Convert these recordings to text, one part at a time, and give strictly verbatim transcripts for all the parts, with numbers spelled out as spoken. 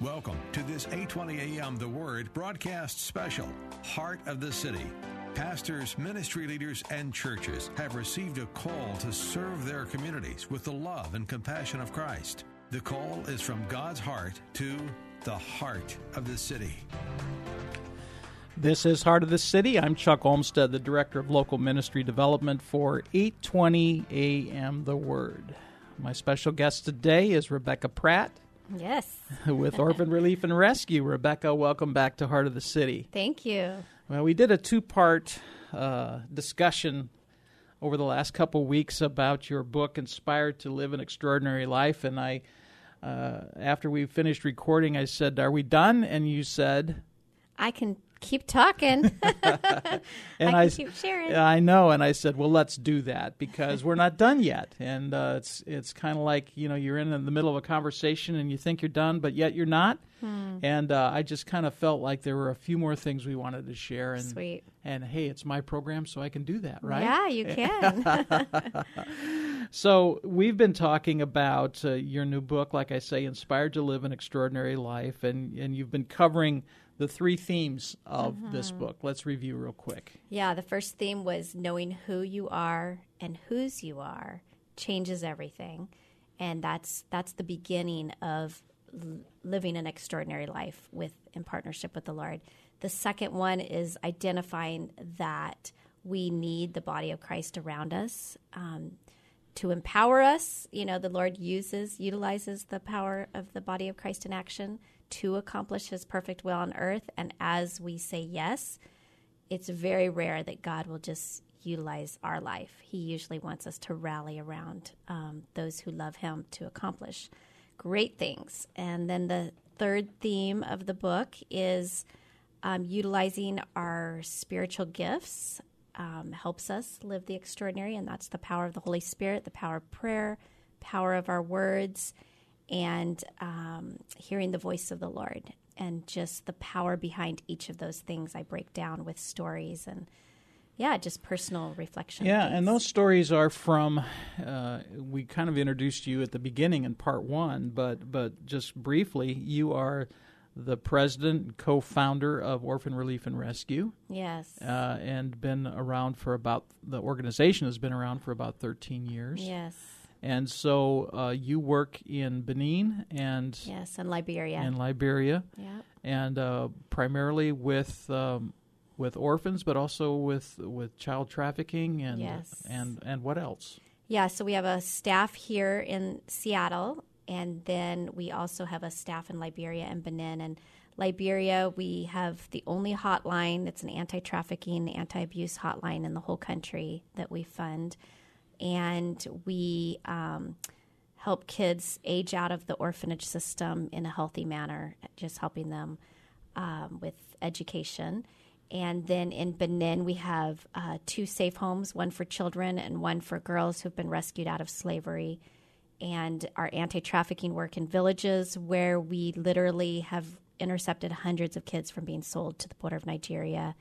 Welcome to this eight twenty a.m. The Word broadcast special, Heart of the City. Pastors, ministry leaders, and churches have received a call to serve their communities with the love and compassion of Christ. The call is from God's heart to the heart of the city. This is Heart of the City. I'm Chuck Olmstead, the Director of Local Ministry Development for eight twenty a.m. The Word. My special guest today is Rebecca Pratt. Yes. With Orphan Relief and Rescue. Rebecca, welcome back to Heart of the City. Thank you. Well, we did a two-part uh, discussion over the last couple weeks about your book, Inspired to Live an Extraordinary Life. And I, uh, after we finished recording, I said, "Are we done?" And you said, "I can keep talking." and I can I, keep sharing. I know. And I said, "Well, let's do that because we're not done yet." And uh, it's it's kind of like, you know, you're in the middle of a conversation and you think you're done, but yet you're not. Hmm. And uh, I just kind of felt like there were a few more things we wanted to share. And, Sweet. And hey, it's my program, so I can do that, right? Yeah, you can. So we've been talking about uh, your new book, like I say, Inspired to Live an Extraordinary Life, and, and you've been covering the three themes of mm-hmm. this book. Let's review real quick. Yeah, the first theme was knowing who you are and whose you are changes everything, and that's that's the beginning of living an extraordinary life with in partnership with the Lord. The second one is identifying that we need the body of Christ around us um, to empower us. You know, the Lord uses, utilizes the power of the body of Christ in action to accomplish his perfect will on earth. And as we say yes, it's very rare that God will just utilize our life. He usually wants us to rally around um, those who love him to accomplish great things. And then the third theme of the book is um, utilizing our spiritual gifts um, helps us live the extraordinary, and that's the power of the Holy Spirit, the power of prayer, power of our words, and um, hearing the voice of the Lord, and just the power behind each of those things I break down with stories and, yeah, just personal reflection. Yeah, things. And those stories are from, uh, we kind of introduced you at the beginning in part one, but, but just briefly, you are the president and co-founder of Orphan Relief and Rescue. Yes. Uh, and been around for about, the organization has been around for about thirteen years. Yes. And so uh, you work in Benin and... Yes, and Liberia. And Liberia. Yeah. And uh, primarily with um, with orphans, but also with with child trafficking and, yes. and, and what else? Yeah, so we have a staff here in Seattle, and then we also have a staff in Liberia and Benin. And Liberia, we have the only hotline. It's an anti-trafficking, anti-abuse hotline in the whole country that we fund. And we um, help kids age out of the orphanage system in a healthy manner, just helping them um, with education. And then in Benin, we have uh, two safe homes, one for children and one for girls who've been rescued out of slavery. And our anti-trafficking work in villages where we literally have intercepted hundreds of kids from being sold to the border of Nigeria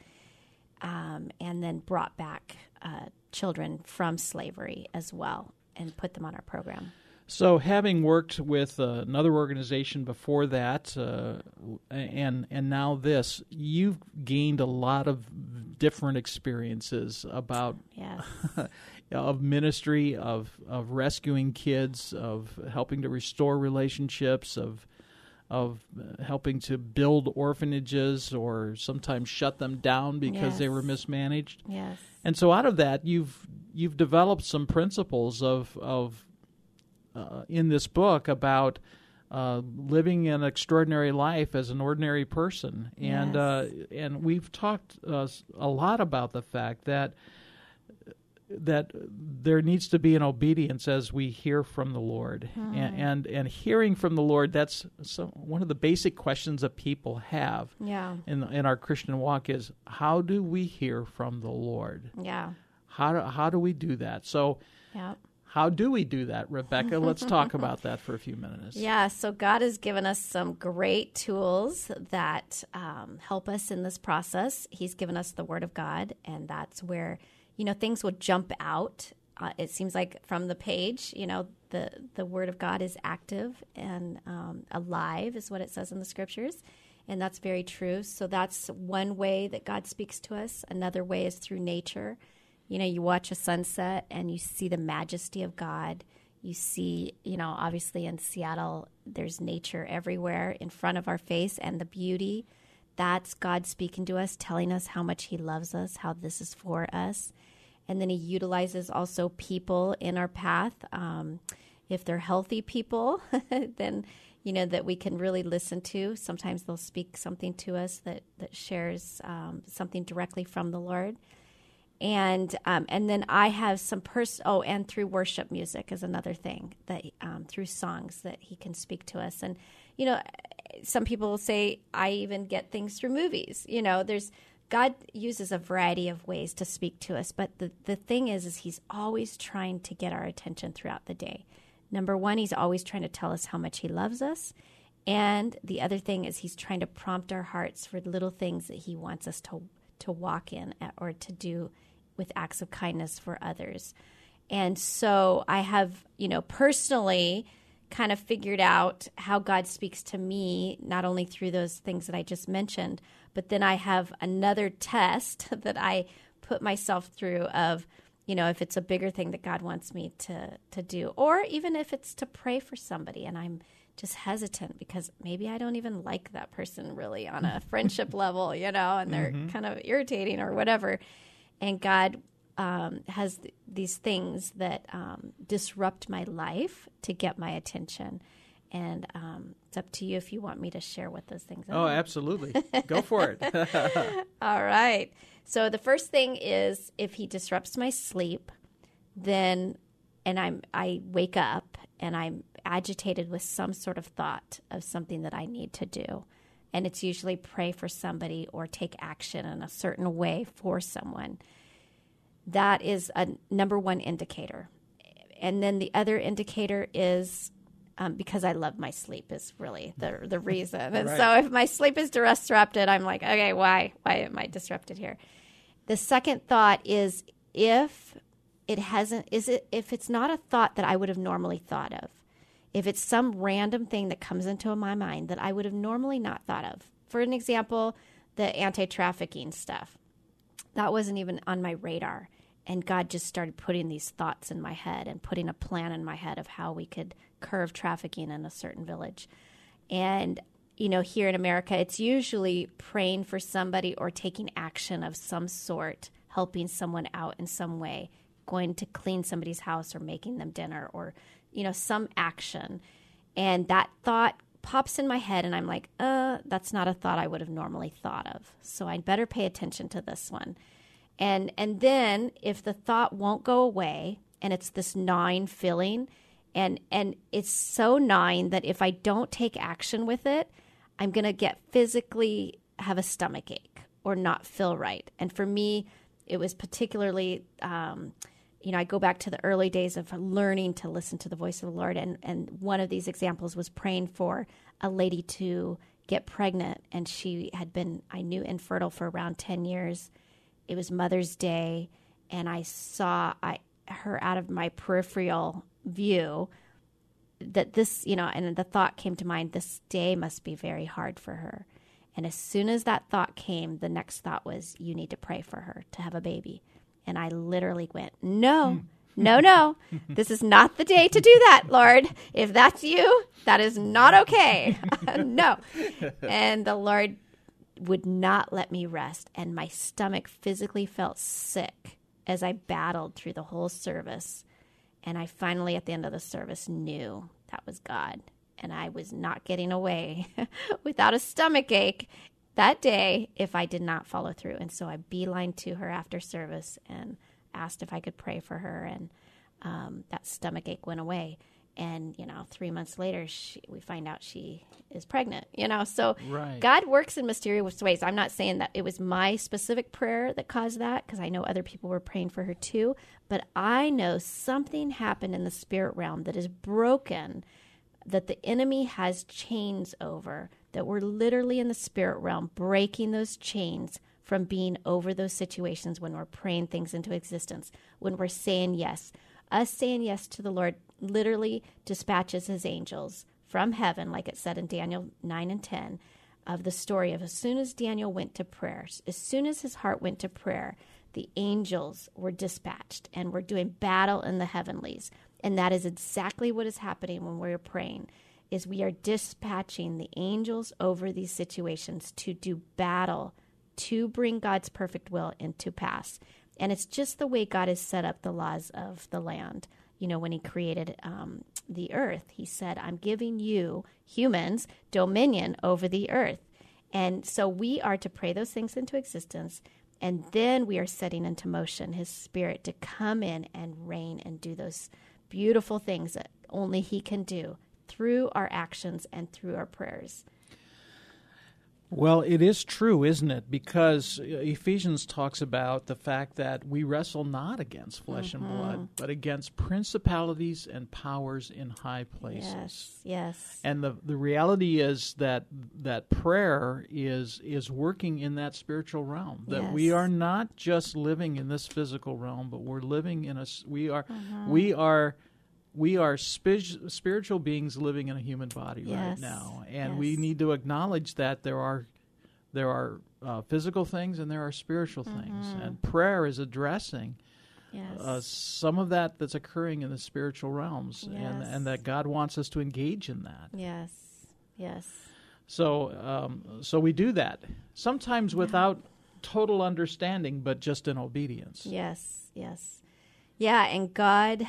um, and then brought back uh children from slavery as well and put them on our program. So having worked with uh, another organization before that uh, and and now this, you've gained a lot of different experiences about yes. of ministry, of, of rescuing kids, of helping to restore relationships, of of helping to build orphanages or sometimes shut them down because yes. they were mismanaged. Yes. And so out of that, you've you've developed some principles of of uh, in this book about uh, living an extraordinary life as an ordinary person. And yes. uh, and we've talked uh, a lot about the fact that that there needs to be an obedience as we hear from the Lord. Mm. And, and and hearing from the Lord, that's so one of the basic questions that people have yeah. in in our Christian walk is, how do we hear from the Lord? Yeah. How do, how do we do that? So yeah. how do we do that, Rebecca? Let's talk about that for a few minutes. Yeah, so God has given us some great tools that um, help us in this process. He's given us the Word of God, and that's where, you know, things will jump out. Uh, it seems like from the page, you know, the, the Word of God is active and um, alive is what it says in the Scriptures, and that's very true. So that's one way that God speaks to us. Another way is through nature. You know, you watch a sunset and you see the majesty of God. You see, you know, obviously in Seattle, there's nature everywhere in front of our face and the beauty. That's God speaking to us, telling us how much He loves us, how this is for us. And then He utilizes also people in our path. Um, if they're healthy people, then, you know, that we can really listen to. Sometimes they'll speak something to us that, that shares um, something directly from the Lord. And um, and then I have some pers- oh, and through worship music is another thing, that um, through songs that He can speak to us. And, you know, some people will say, I even get things through movies. You know, there's, God uses a variety of ways to speak to us. But the, the thing is, is He's always trying to get our attention throughout the day. Number one, He's always trying to tell us how much He loves us. And the other thing is He's trying to prompt our hearts for little things that He wants us to to walk in or to do with acts of kindness for others. And so I have, you know, personally kind of figured out how God speaks to me, not only through those things that I just mentioned, but then I have another test that I put myself through of, you know, if it's a bigger thing that God wants me to, to do, or even if it's to pray for somebody and I'm just hesitant because maybe I don't even like that person really on a friendship level, you know, and they're mm-hmm. kind of irritating or whatever. And God um, has th- these things that um, disrupt my life to get my attention. And um, it's up to you if you want me to share what those things are. Oh, absolutely. Go for it. All right. So the first thing is, if He disrupts my sleep, then and I'm I wake up and I'm agitated with some sort of thought of something that I need to do. And it's usually pray for somebody or take action in a certain way for someone. That is a number one indicator. And then the other indicator is, um, because I love my sleep is really the the reason. And right. so if my sleep is disrupted, I'm like, okay, why? Why am I disrupted here? The second thought is if it hasn't, is it if it's not a thought that I would have normally thought of. If it's some random thing that comes into my mind that I would have normally not thought of. For an example, the anti-trafficking stuff. That wasn't even on my radar. And God just started putting these thoughts in my head and putting a plan in my head of how we could curb trafficking in a certain village. And, you know, here in America, it's usually praying for somebody or taking action of some sort, helping someone out in some way, going to clean somebody's house or making them dinner or you know, some action. And that thought pops in my head and I'm like, uh, that's not a thought I would have normally thought of. So I'd better pay attention to this one. And and then if the thought won't go away and it's this gnawing feeling and, and it's so gnawing that if I don't take action with it, I'm going to get physically have a stomach ache or not feel right. And for me, it was particularly, um, you know, I go back to the early days of learning to listen to the voice of the Lord. And, and one of these examples was praying for a lady to get pregnant. And she had been, I knew, infertile for around ten years. It was Mother's Day. And I saw I her out of my peripheral view that this, you know, and the thought came to mind, this day must be very hard for her. And as soon as that thought came, the next thought was, you need to pray for her to have a baby. And I literally went, no, no, no, this is not the day to do that, Lord. If that's you, that is not okay. No. And the Lord would not let me rest. And my stomach physically felt sick as I battled through the whole service. And I finally, at the end of the service, knew that was God. And I was not getting away without a stomach ache that day if I did not follow through. And so I beelined to her after service and asked if I could pray for her, and um, that stomach ache went away. And, you know, three months later, she, we find out she is pregnant, you know. So right. God works in mysterious ways. I'm not saying that it was my specific prayer that caused that, because I know other people were praying for her too. But I know something happened in the spirit realm that is broken, that the enemy has chains over, that we're literally in the spirit realm breaking those chains from being over those situations when we're praying things into existence, when we're saying yes. Us saying yes to the Lord literally dispatches his angels from heaven, like it said in Daniel nine and ten, of the story of as soon as Daniel went to prayer, as soon as his heart went to prayer, the angels were dispatched and were doing battle in the heavenlies. And that is exactly what is happening when we're praying, is we are dispatching the angels over these situations to do battle, to bring God's perfect will into pass. And it's just the way God has set up the laws of the land. You know, when he created um, the earth, he said, I'm giving you, humans, dominion over the earth. And so we are to pray those things into existence, and then we are setting into motion his spirit to come in and reign and do those beautiful things that only he can do through our actions and through our prayers. Well, it is true, isn't it? Because Ephesians talks about the fact that we wrestle not against flesh mm-hmm. and blood, but against principalities and powers in high places. Yes, yes. And the, the reality is that that prayer is is working in that spiritual realm. That yes. we are not just living in this physical realm, but we're living in a we are mm-hmm. we are. We are spi- spiritual beings living in a human body yes. right now, and yes. we need to acknowledge that there are there are uh, physical things and there are spiritual mm-hmm. things, and prayer is addressing yes. uh, some of that that's occurring in the spiritual realms, yes. and, and that God wants us to engage in that. Yes, yes. So, um, so we do that sometimes yeah. without total understanding, but just in obedience. Yes, yes. Yeah, and God,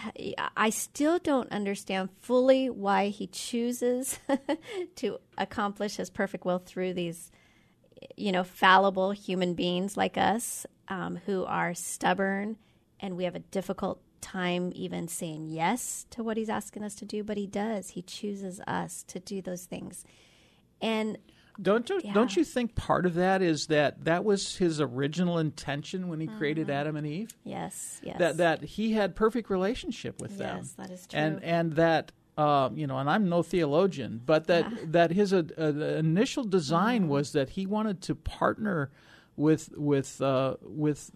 I still don't understand fully why he chooses to accomplish his perfect will through these, you know, fallible human beings like us um, who are stubborn, and we have a difficult time even saying yes to what he's asking us to do, but he does. He chooses us to do those things. And Don't you, yeah. don't you think part of that is that that was his original intention when he mm-hmm. created Adam and Eve? Yes, yes. That that he had perfect relationship with them. Yes, that is true. And and that uh, you know, and I'm no theologian, but that yeah. that his uh, uh, initial design mm-hmm. was that he wanted to partner with with uh, with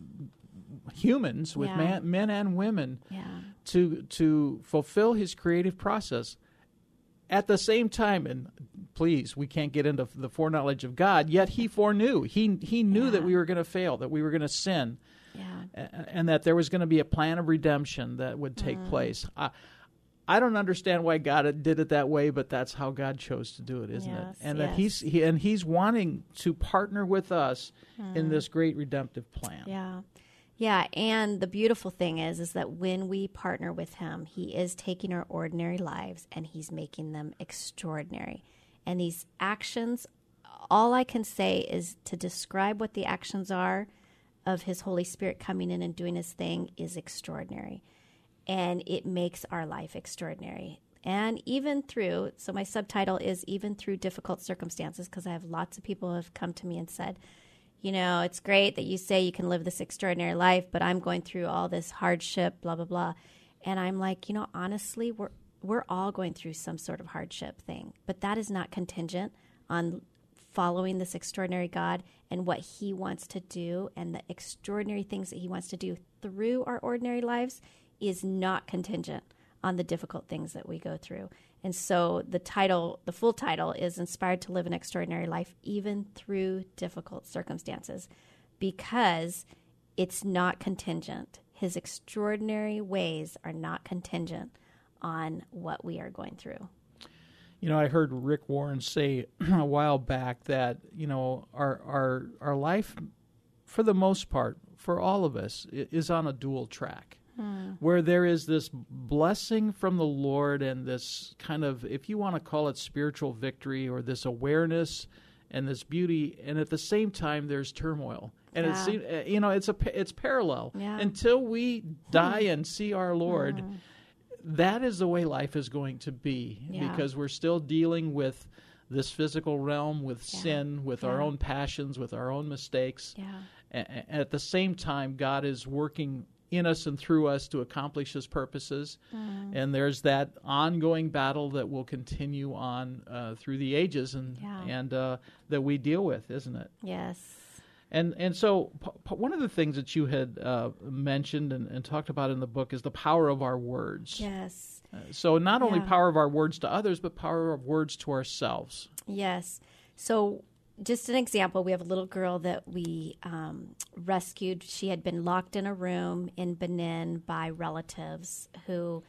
humans, with yeah. man, men and women, yeah. to to fulfill his creative process. At the same time, and please, we can't get into the foreknowledge of God, yet he foreknew. He he knew yeah. that we were going to fail, that we were going to sin, yeah. and that there was going to be a plan of redemption that would take mm. place. I, I don't understand why God did it that way, but that's how God chose to do it, isn't yes, it? And yes. that he's he, and he's wanting to partner with us mm. in this great redemptive plan. Yeah. Yeah, and the beautiful thing is is that when we partner with him, he is taking our ordinary lives and he's making them extraordinary. And these actions, all I can say is to describe what the actions are of his Holy Spirit coming in and doing his thing is extraordinary. And it makes our life extraordinary. And even through, so my subtitle is even through difficult circumstances, because I have lots of people who have come to me and said, you know, it's great that you say you can live this extraordinary life, but I'm going through all this hardship, blah, blah, blah. And I'm like, you know, honestly, we're we're all going through some sort of hardship thing. But that is not contingent on following this extraordinary God and what he wants to do, and the extraordinary things that he wants to do through our ordinary lives is not contingent on the difficult things that we go through. And so the title, the full title is Inspired to Live an Extraordinary Life, Even Through Difficult Circumstances, because it's not contingent. His extraordinary ways are not contingent on what we are going through. You know, I heard Rick Warren say a while back that, you know, our our, our life, for the most part, for all of us, is on a dual track. Hmm. Where there is this blessing from the Lord and this kind of, if you want to call it spiritual victory, or this awareness and this beauty, and at the same time there's turmoil. And yeah. it's you know it's a it's parallel yeah. until we die and see our Lord. Mm. That is the way life is going to be yeah. because we're still dealing with this physical realm, with yeah. sin, with yeah. our own passions, with our own mistakes. Yeah. And at the same time, God is working in us and through us to accomplish His purposes. Mm. And there's that ongoing battle that will continue on uh, through the ages and yeah. and uh, that we deal with, isn't it? Yes. And and so p- p- one of the things that you had uh, mentioned and, and talked about in the book is the power of our words. Yes. Uh, so not yeah. only power of our words to others, but power of words to ourselves. Yes. So just an example, we have a little girl that we um, rescued. She had been locked in a room in Benin by relatives who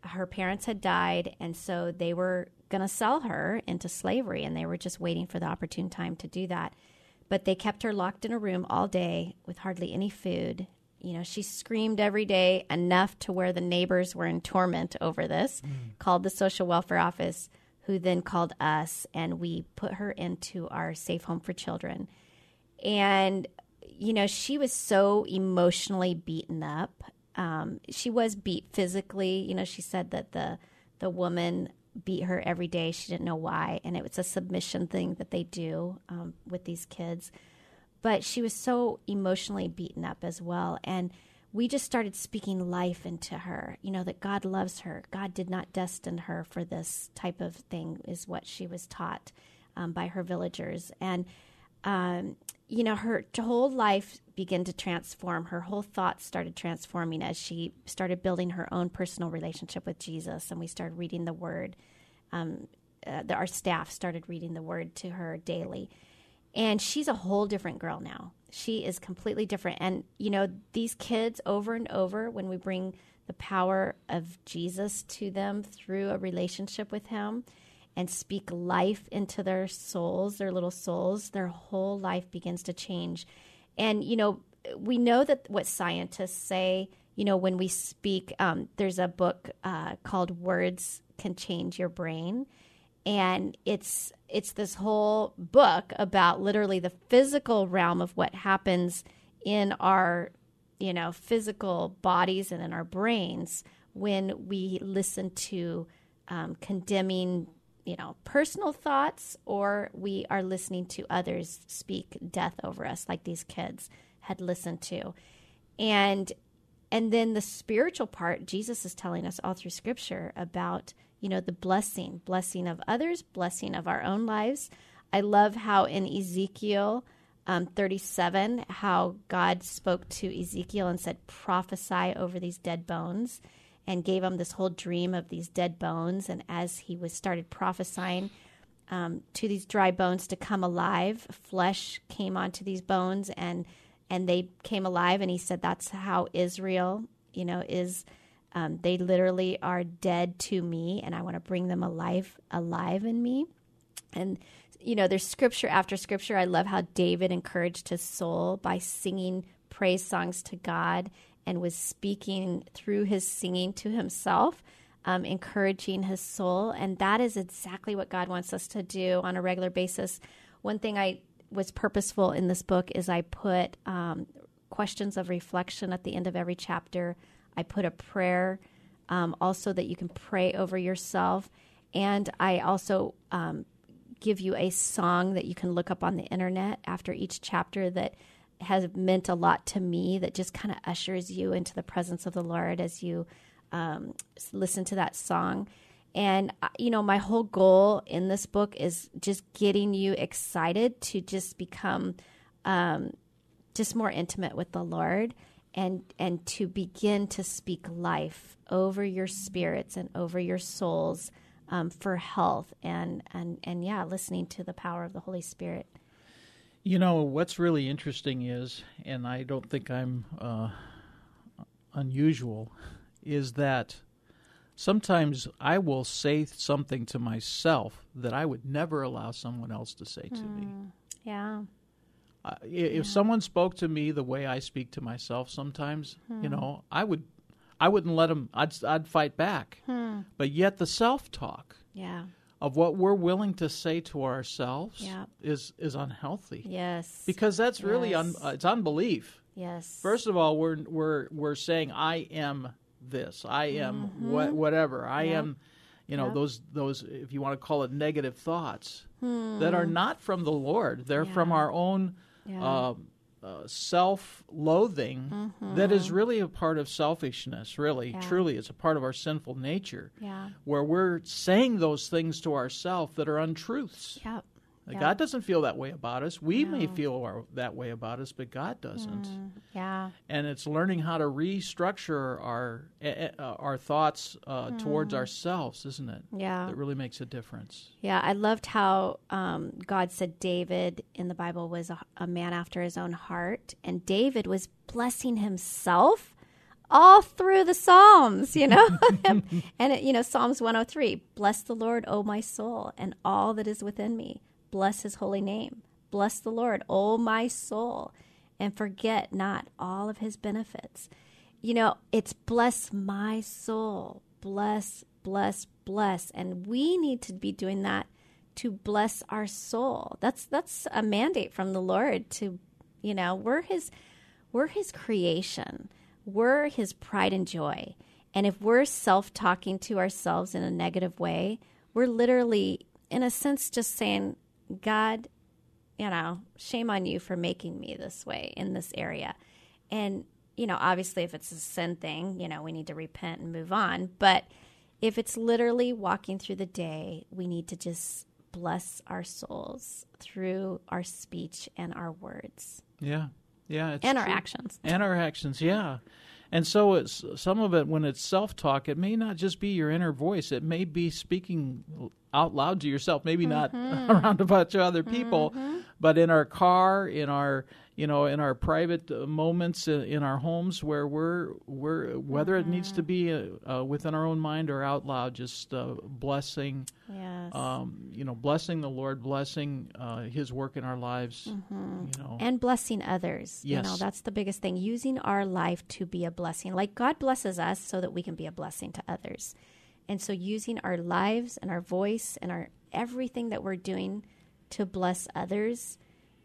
her parents had died, and so they were going to sell her into slavery, and they were just waiting for the opportune time to do that. But they kept her locked in a room all day with hardly any food. You know, she screamed every day enough to where the neighbors were in torment over this, mm. called the social welfare office, who then called us, and we put her into our safe home for children. And, you know, she was so emotionally beaten up. Um, she was beat physically. You know, she said that the the woman beat her every day. She didn't know why. And it was a submission thing that they do um, with these kids. But she was so emotionally beaten up as well. And we just started speaking life into her, you know, that God loves her. God did not destine her for this type of thing is what she was taught um, by her villagers. And, um, you know, her whole life began to transform. Her whole thoughts started transforming as she started building her own personal relationship with Jesus. And we started reading the Word. Um, uh, the, our staff started reading the Word to her daily. And she's a whole different girl now. She is completely different. And, you know, these kids over and over, when we bring the power of Jesus to them through a relationship with Him and speak life into their souls, their little souls, their whole life begins to change. And, you know, we know that what scientists say, you know, when we speak, um, there's a book uh, called Words Can Change Your Brain. And it's it's this whole book about literally the physical realm of what happens in our, you know, physical bodies and in our brains when we listen to um, condemning, you know, personal thoughts, or we are listening to others speak death over us, like these kids had listened to. And and then the spiritual part, Jesus is telling us all through Scripture about, you know, the blessing, blessing of others, blessing of our own lives. I love how in Ezekiel um, thirty-seven, how God spoke to Ezekiel and said, prophesy over these dead bones, and gave him this whole dream of these dead bones. And as he was started prophesying um, to these dry bones to come alive, flesh came onto these bones, and and they came alive. And he said, that's how Israel, you know, is. Um, they literally are dead to me, and I want to bring them alive, alive in me. And, you know, there's scripture after scripture. I love how David encouraged his soul by singing praise songs to God, and was speaking through his singing to himself, um, encouraging his soul. And that is exactly what God wants us to do on a regular basis. One thing I was purposeful in this book is I put um, questions of reflection at the end of every chapter. I put a prayer um, also that you can pray over yourself. And I also um, give you a song that you can look up on the internet after each chapter that has meant a lot to me, that just kind of ushers you into the presence of the Lord as you um, listen to that song. And, you know, my whole goal in this book is just getting you excited to just become um, just more intimate with the Lord. And and to begin to speak life over your spirits and over your souls um, for health and, and, and, yeah, listening to the power of the Holy Spirit. You know, what's really interesting is, and I don't think I'm uh, unusual, is that sometimes I will say something to myself that I would never allow someone else to say to mm, me. Yeah. Uh, if yeah. someone spoke to me the way I speak to myself sometimes, hmm. you know, I would, I wouldn't let them, I'd, I'd fight back. Hmm. But yet the self-talk, yeah, of what we're willing to say to ourselves yeah. is is unhealthy. Yes. Because that's really yes. un, uh, it's unbelief. Yes. First of all, we're we're we're saying I am this. I am mm-hmm. what whatever. I yeah. am you know, yeah. those those if you want to call it negative thoughts hmm. that are not from the Lord. They're yeah. from our own yeah. uh, uh, self-loathing mm-hmm. that is really a part of selfishness, really, yeah. truly. It's a part of our sinful nature yeah. where we're saying those things to ourselves that are untruths. Yeah. Yep. God doesn't feel that way about us. We no. may feel our, that way about us, but God doesn't. Mm, yeah. And it's learning how to restructure our uh, our thoughts uh, mm. towards ourselves, isn't it? Yeah. That really makes a difference. Yeah, I loved how um, God said David in the Bible was a, a man after his own heart, and David was blessing himself all through the Psalms, you know, and, it, you know, Psalms one oh three, bless the Lord, O my soul, and all that is within me. Bless his holy name. Bless the Lord, O my soul, and forget not all of his benefits. You know, it's bless my soul. Bless, bless, bless. And we need to be doing that to bless our soul. That's that's a mandate from the Lord to, you know, we're his we're his creation. We're his pride and joy. And if we're self-talking to ourselves in a negative way, we're literally, in a sense, just saying, God, you know, shame on you for making me this way in this area. And, you know, obviously if it's a sin thing, you know, we need to repent and move on. But if it's literally walking through the day, we need to just bless our souls through our speech and our words. Yeah. Yeah. It's and true. Our actions. And our actions. Yeah. And so it's, some of it, when it's self-talk, it may not just be your inner voice. It may be speaking out loud to yourself, maybe mm-hmm. not around a bunch of other people, mm-hmm. but in our car, in our, you know, in our private moments, in, in our homes where we're, we're whether mm-hmm. it needs to be uh, uh, within our own mind or out loud, just uh, blessing, yes. um, you know, blessing the Lord, blessing uh, his work in our lives, mm-hmm. you know. And blessing others. Yes. You know, that's the biggest thing, using our life to be a blessing. Like God blesses us so that we can be a blessing to others. And so using our lives and our voice and our everything that we're doing to bless others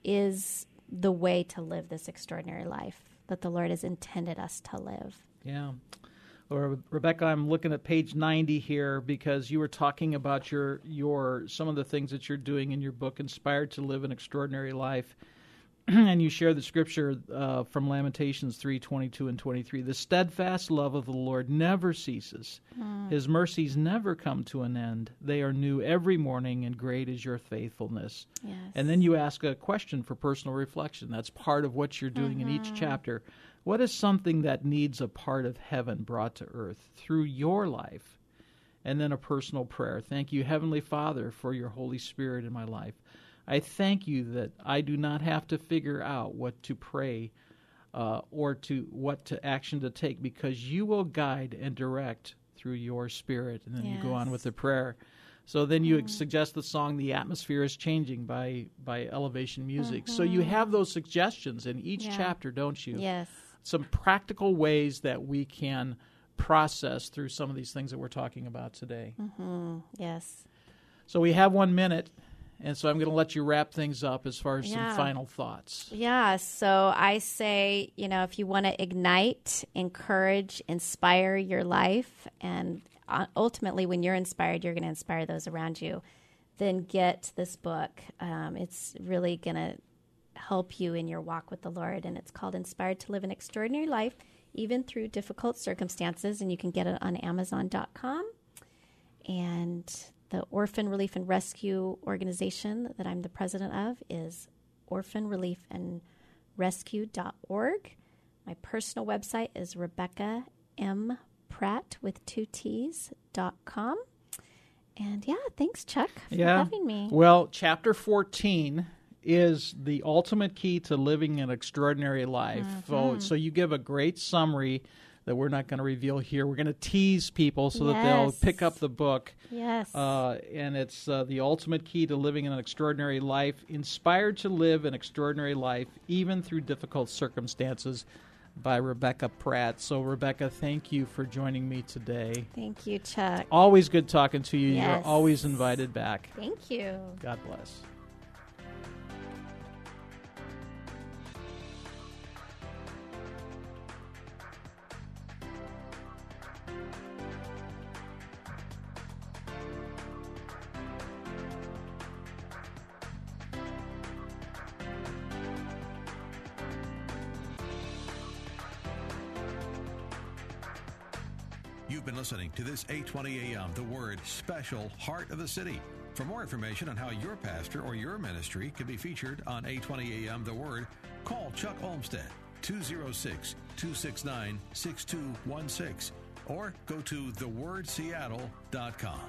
is the way to live this extraordinary life that the Lord has intended us to live. Yeah. Well, Rebecca, I'm looking at page ninety here because you were talking about your your some of the things that you're doing in your book, Inspired to Live an Extraordinary Life. And you share the scripture uh, from Lamentations three twenty-two and twenty-three. The steadfast love of the Lord never ceases. Mm. His mercies never come to an end. They are new every morning, and great is your faithfulness. Yes. And then you ask a question for personal reflection. That's part of what you're doing mm-hmm. in each chapter. What is something that needs a part of heaven brought to earth through your life? And then a personal prayer. Thank you, Heavenly Father, for your Holy Spirit in my life. I thank you that I do not have to figure out what to pray uh, or to what to action to take, because you will guide and direct through your Spirit. And then yes. you go on with the prayer. So then you mm. suggest the song "The Atmosphere is Changing" by by Elevation Music. Mm-hmm. So you have those suggestions in each yeah. chapter, don't you? Yes. Some practical ways that we can process through some of these things that we're talking about today. Mm-hmm. Yes. So we have one minute. And so I'm going to let you wrap things up as far as yeah. some final thoughts. Yeah. So I say, you know, if you want to ignite, encourage, inspire your life, and ultimately when you're inspired, you're going to inspire those around you, then get this book. Um, it's really going to help you in your walk with the Lord. And it's called Inspired to Live an Extraordinary Life, Even Through Difficult Circumstances. And you can get it on Amazon dot com. And the Orphan Relief and Rescue organization that I'm the president of is Orphan Relief and Rescue dot org. My personal website is Rebecca M Pratt with two T's dot com. And yeah, thanks, Chuck, for yeah. having me. Well, chapter fourteen is the ultimate key to living an extraordinary life. Mm-hmm. So, so you give a great summary that we're not going to reveal here. We're going to tease people so yes. that they'll pick up the book. Yes. Uh, and it's uh, the ultimate key to living an extraordinary life, Inspired to Live an Extraordinary Life, Even Through Difficult Circumstances. by Rebecca Pratt. So, Rebecca, thank you for joining me today. Thank you, Chuck. It's always good talking to you. Yes. You're always invited back. Thank you. God bless. You've been listening to this eight twenty a.m. The Word special, Heart of the City. For more information on how your pastor or your ministry can be featured on eight twenty a.m. The Word, call Chuck Olmstead, two oh six, two six nine, six two one six, or go to the word seattle dot com.